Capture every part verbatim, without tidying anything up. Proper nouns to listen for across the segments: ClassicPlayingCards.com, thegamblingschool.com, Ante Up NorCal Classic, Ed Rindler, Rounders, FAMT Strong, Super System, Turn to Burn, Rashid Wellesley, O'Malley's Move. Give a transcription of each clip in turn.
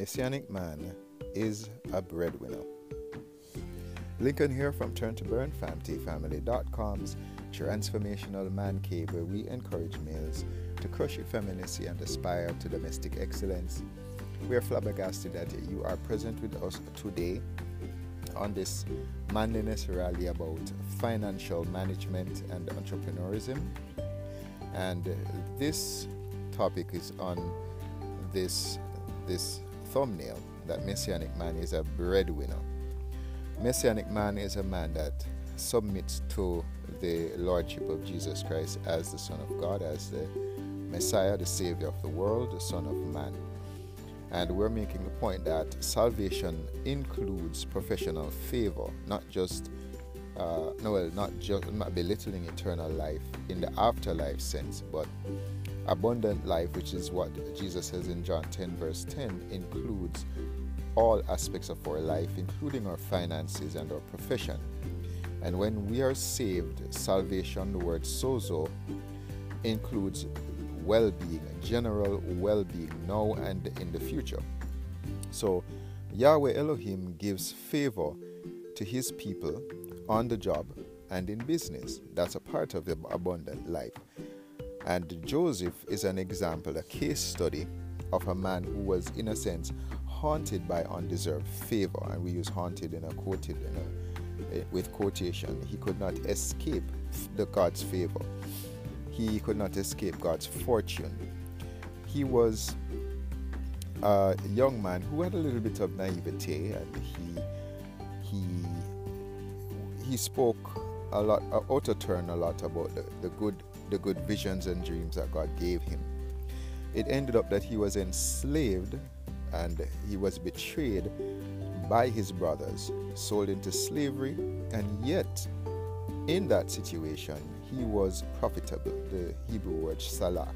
Messianic man is a breadwinner. Lincoln here from Turn to Burn, Family dot com's transformational man cave, where we encourage males to crush effeminacy and aspire to domestic excellence. We are flabbergasted that you are present with us today on this manliness rally about financial management and entrepreneurism. And this topic is on this this thumbnail, that Messianic man is a breadwinner. Messianic man is a man that submits to the lordship of Jesus Christ as the Son of God, as the Messiah, the Savior of the world, the Son of Man. And we're making the point that salvation includes professional favor, not just uh, no, well, not just not belittling eternal life in the afterlife sense, but abundant life, which is what Jesus says in John ten verse ten, includes all aspects of our life, including our finances and our profession. And when we are saved, salvation, the word sozo, includes well-being, general well-being now and in the future. So Yahweh Elohim gives favor to his people on the job and in business. That's a part of the abundant life. And Joseph is an example, a case study of a man who was, in a sense, haunted by undeserved favor. And we use haunted in a quoted in a, with quotation. He could not escape the God's favor. He could not escape God's fortune. He was a young man who had a little bit of naivete, and he he he spoke a lot, out of turn a lot about the, the good the good visions and dreams that God gave him. It ended up that he was enslaved and he was betrayed by his brothers, sold into slavery, and yet in that situation, he was profitable, the Hebrew word salak.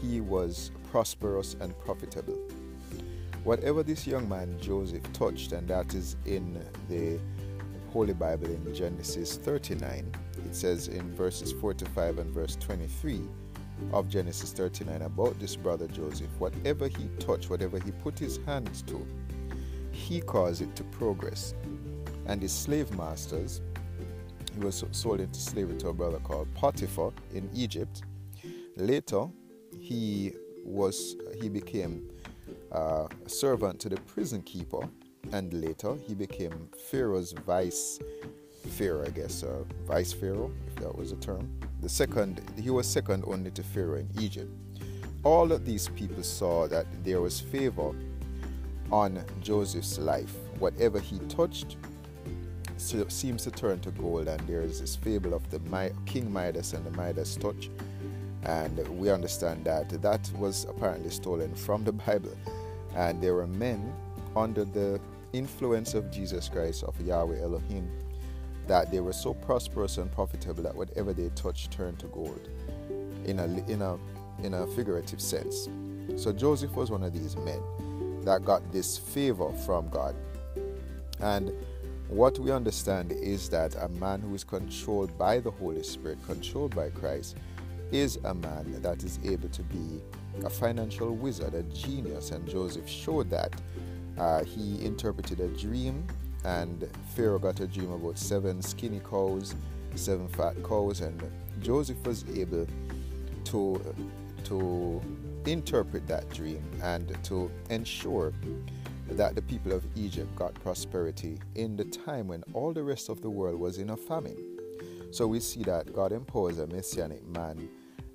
He was prosperous and profitable. Whatever this young man Joseph touched, and that is in the Holy Bible in Genesis thirty-nine, it says in verses four to five and verse twenty-three of Genesis thirty-nine about this brother Joseph, whatever he touched, whatever he put his hands to, he caused it to progress. And his slave masters, he was sold into slavery to a brother called Potiphar in Egypt. Later, he was he became a servant to the prison keeper, and later he became Pharaoh's vice pharaoh, I guess, uh, vice pharaoh, if that was a term. The second, he was second only to Pharaoh in Egypt. All of these people saw that there was favor on Joseph's life. Whatever he touched seems to turn to gold, and there is this fable of the Mi- King Midas and the Midas touch, and we understand that that was apparently stolen from the Bible. And there were men under the influence of Jesus Christ, of Yahweh Elohim, that they were so prosperous and profitable that whatever they touched turned to gold, in a in a in a figurative sense. So Joseph was one of these men that got this favor from God. And what we understand is that a man who is controlled by the Holy Spirit, controlled by Christ, is a man that is able to be a financial wizard, a genius. And Joseph showed that. Uh, he interpreted a dream, and Pharaoh got a dream about seven skinny cows, seven fat cows, and Joseph was able to, to interpret that dream and to ensure that the people of Egypt got prosperity in the time when all the rest of the world was in a famine. So we see that God empowers a messianic man,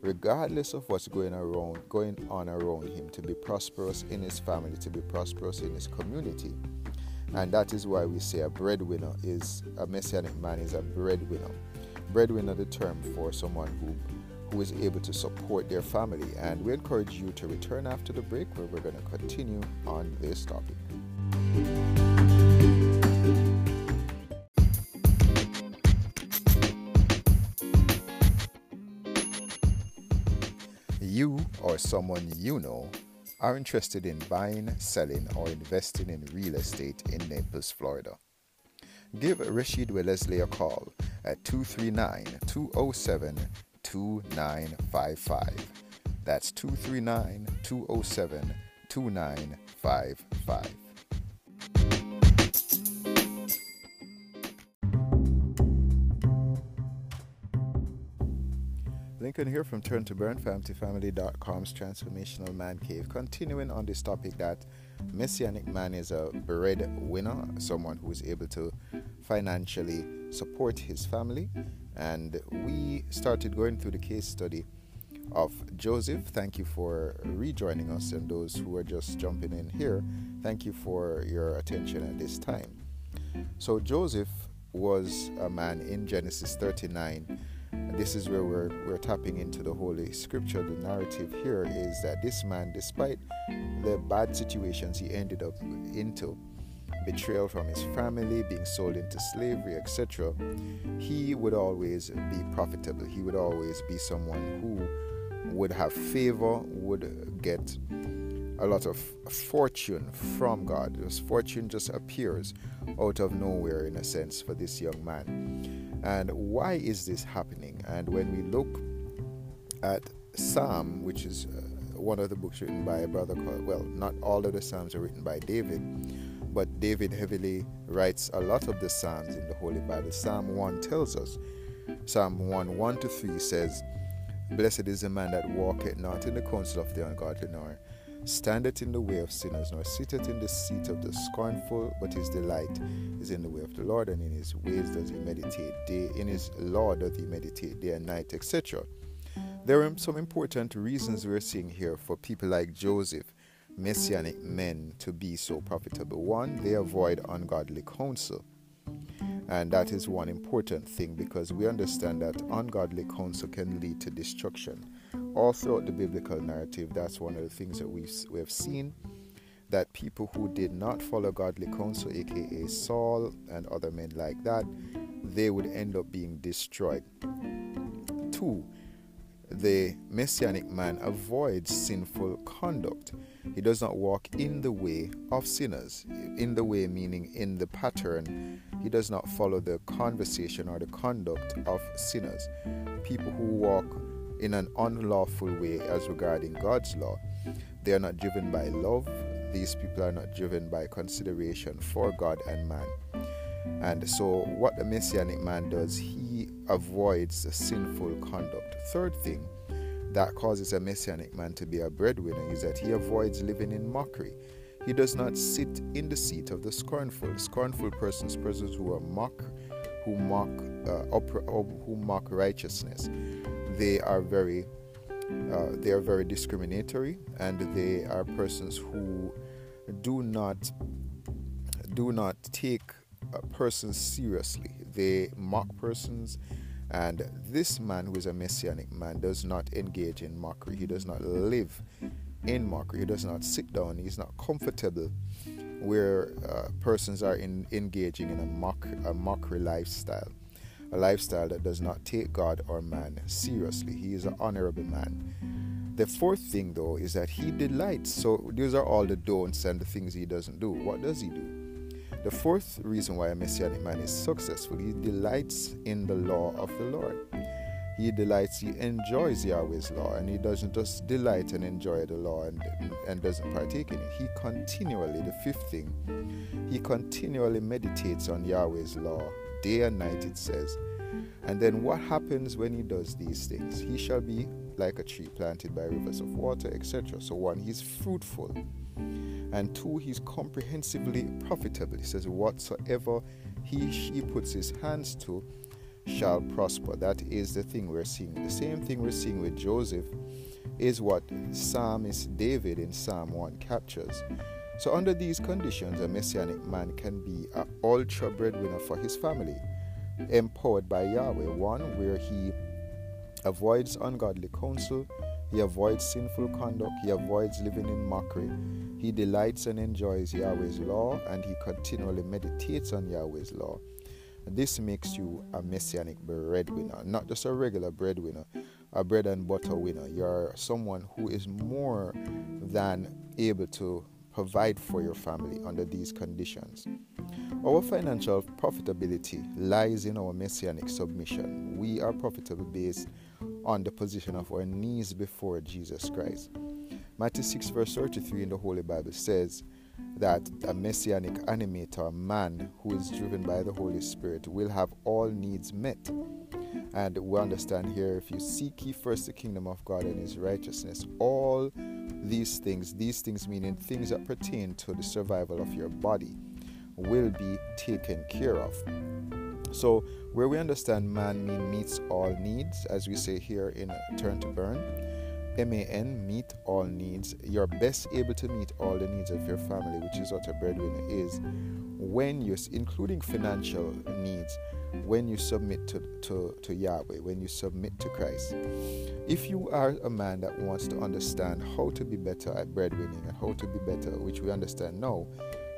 regardless of what's going around, going on around him, to be prosperous in his family, to be prosperous in his community. And that is why we say a breadwinner is, a messianic man is a breadwinner. Breadwinner, the term for someone who who is able to support their family. And we encourage you to return after the break, where we're going to continue on this topic. You or someone you know are interested in buying, selling, or investing in real estate in Naples, Florida. Give Rashid Wellesley a call at two three nine, two zero seven, two nine five five. That's two three nine, two zero seven, two nine five five. Lincoln here from Turn to Burn, Family dot com's Transformational Man Cave, continuing on this topic that Messianic man is a breadwinner, someone who is able to financially support his family. And we started going through the case study of Joseph. Thank you for rejoining us, and those who are just jumping in here, thank you for your attention at this time. So Joseph was a man in Genesis thirty-nine. This is where we're, we're tapping into the Holy Scripture. The narrative here is that this man, despite the bad situations he ended up into, betrayal from his family, being sold into slavery, et cetera, he would always be profitable. He would always be someone who would have favor, would get a lot of fortune from God. This fortune just appears out of nowhere, in a sense, for this young man. And why is this happening? And when we look at Psalm, which is one of the books written by a brother called, well, not all of the Psalms are written by David, but David heavily writes a lot of the Psalms in the Holy Bible. Psalm one tells us, Psalm one, one to three says, "Blessed is the man that walketh not in the counsel of the ungodly, nor standeth in the way of sinners, nor sitteth in the seat of the scornful, but his delight is in the way of the Lord, and in his ways does he meditate day, in his law doth he meditate day and night," et cetera. There are some important reasons we're seeing here for people like Joseph, Messianic men, to be so profitable. One, they avoid ungodly counsel. And that is one important thing, because we understand that ungodly counsel can lead to destruction. All throughout the biblical narrative, that's one of the things that we've, we have seen, that people who did not follow godly counsel, aka Saul and other men like that, they would end up being destroyed. Two, the Messianic man avoids sinful conduct. He does not walk in the way of sinners. In the way meaning in the pattern. He does not follow the conversation or the conduct of sinners. People who walk in an unlawful way as regarding God's law, they are not driven by love. These people are not driven by consideration for God and man. And so what the Messianic man does, he avoids sinful conduct. Third thing that causes a Messianic man to be a breadwinner is that he avoids living in mockery. He does not sit in the seat of the scornful. Scornful persons, persons who are mock, who mock, uh, opera, who mock righteousness. They are very, uh, they are very discriminatory, and they are persons who do not, do not take persons seriously. They mock persons, and this man, who is a Messianic man, does not engage in mockery. He does not live in mockery. He does not sit down. He's not comfortable where uh, persons are in, engaging in a mock a mockery lifestyle, a lifestyle that does not take God or man seriously. He is an honorable man. The fourth thing, though, is that he delights. So these are all the don'ts and the things he doesn't do. What does he do? The fourth reason why a Messianic man is successful, he delights in the law of the Lord. He delights, he enjoys Yahweh's law, and he doesn't just delight and enjoy the law and, and doesn't partake in it. He continually, the fifth thing, he continually meditates on Yahweh's law, day and night, it says. And then what happens when he does these things? He shall be like a tree planted by rivers of water, et cetera. So one, he's fruitful. And two, he's comprehensively profitable. He says, whatsoever he, she puts his hands to shall prosper. That is the thing we're seeing. The same thing we're seeing with Joseph is what Psalmist David in Psalm one captures. So under these conditions, a Messianic man can be an ultra breadwinner for his family, empowered by Yahweh. One, where he avoids ungodly counsel, he avoids sinful conduct, he avoids living in mockery, he delights and enjoys Yahweh's law, and he continually meditates on Yahweh's law. This makes you a Messianic breadwinner, not just a regular breadwinner, a bread and butter winner. You're someone who is more than able to provide for your family under these conditions. Our financial profitability lies in our Messianic submission. We are profitable based on the position of our knees before Jesus Christ. Matthew six verse thirty-three in the Holy Bible says that a messianic animator, a man who is driven by the Holy Spirit, will have all needs met. And we understand here, if you seek ye first the kingdom of God and his righteousness, all these things, these things meaning things that pertain to the survival of your body, will be taken care of. So where we understand man meets all needs, as we say here in Turn to Burn, M A N, meet all needs. You're best able to meet all the needs of your family, which is what a breadwinner is, when you're including financial needs, when you submit to, to, to Yahweh, when you submit to Christ. If you are a man that wants to understand how to be better at breadwinning and how to be better, which we understand now,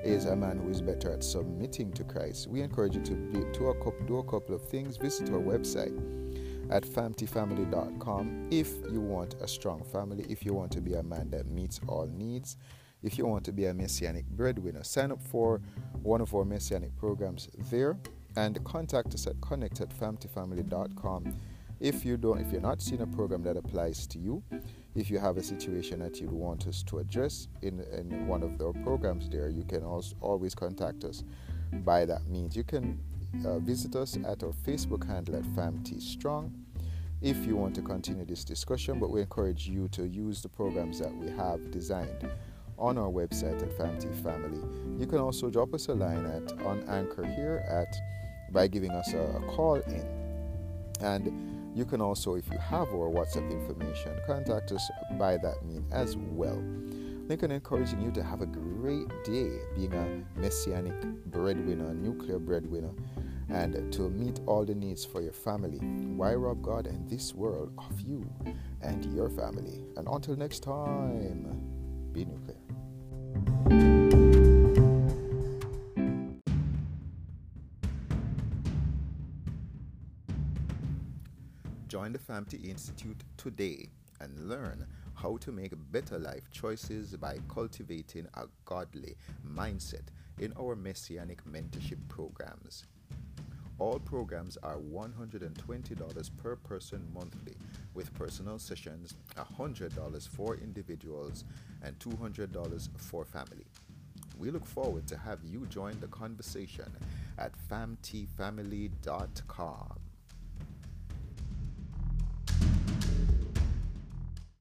is a man who is better at submitting to Christ, we encourage you to, be, to a, do a couple of things. Visit our website at F A M T Family dot com if you want a strong family, if you want to be a man that meets all needs, if you want to be a messianic breadwinner. Sign up for one of our messianic programs there and contact us at connect at F A M T Family dot com if you don't, if you're not seeing a program that applies to you. If you have a situation that you'd want us to address in, in one of our programs there, you can also always contact us by that means. You can uh, visit us at our Facebook handle at F A M T Strong if you want to continue this discussion, but we encourage you to use the programs that we have designed on our website at F A M T Family. You can also drop us a line at on Anchor here at by giving us a, a call in. And you can also, if you have our WhatsApp information, contact us by that means as well. Lincoln encouraging you to have a great day being a messianic breadwinner, nuclear breadwinner, and to meet all the needs for your family. Why rob God and this world of you and your family? And until next time, be nuclear. Join the F A M T Institute today and learn how to make better life choices by cultivating a godly mindset in our Messianic mentorship programs. All programs are one hundred twenty dollars per person monthly, with personal sessions one hundred dollars for individuals and two hundred dollars for family. We look forward to have you join the conversation at F A M T Family dot com.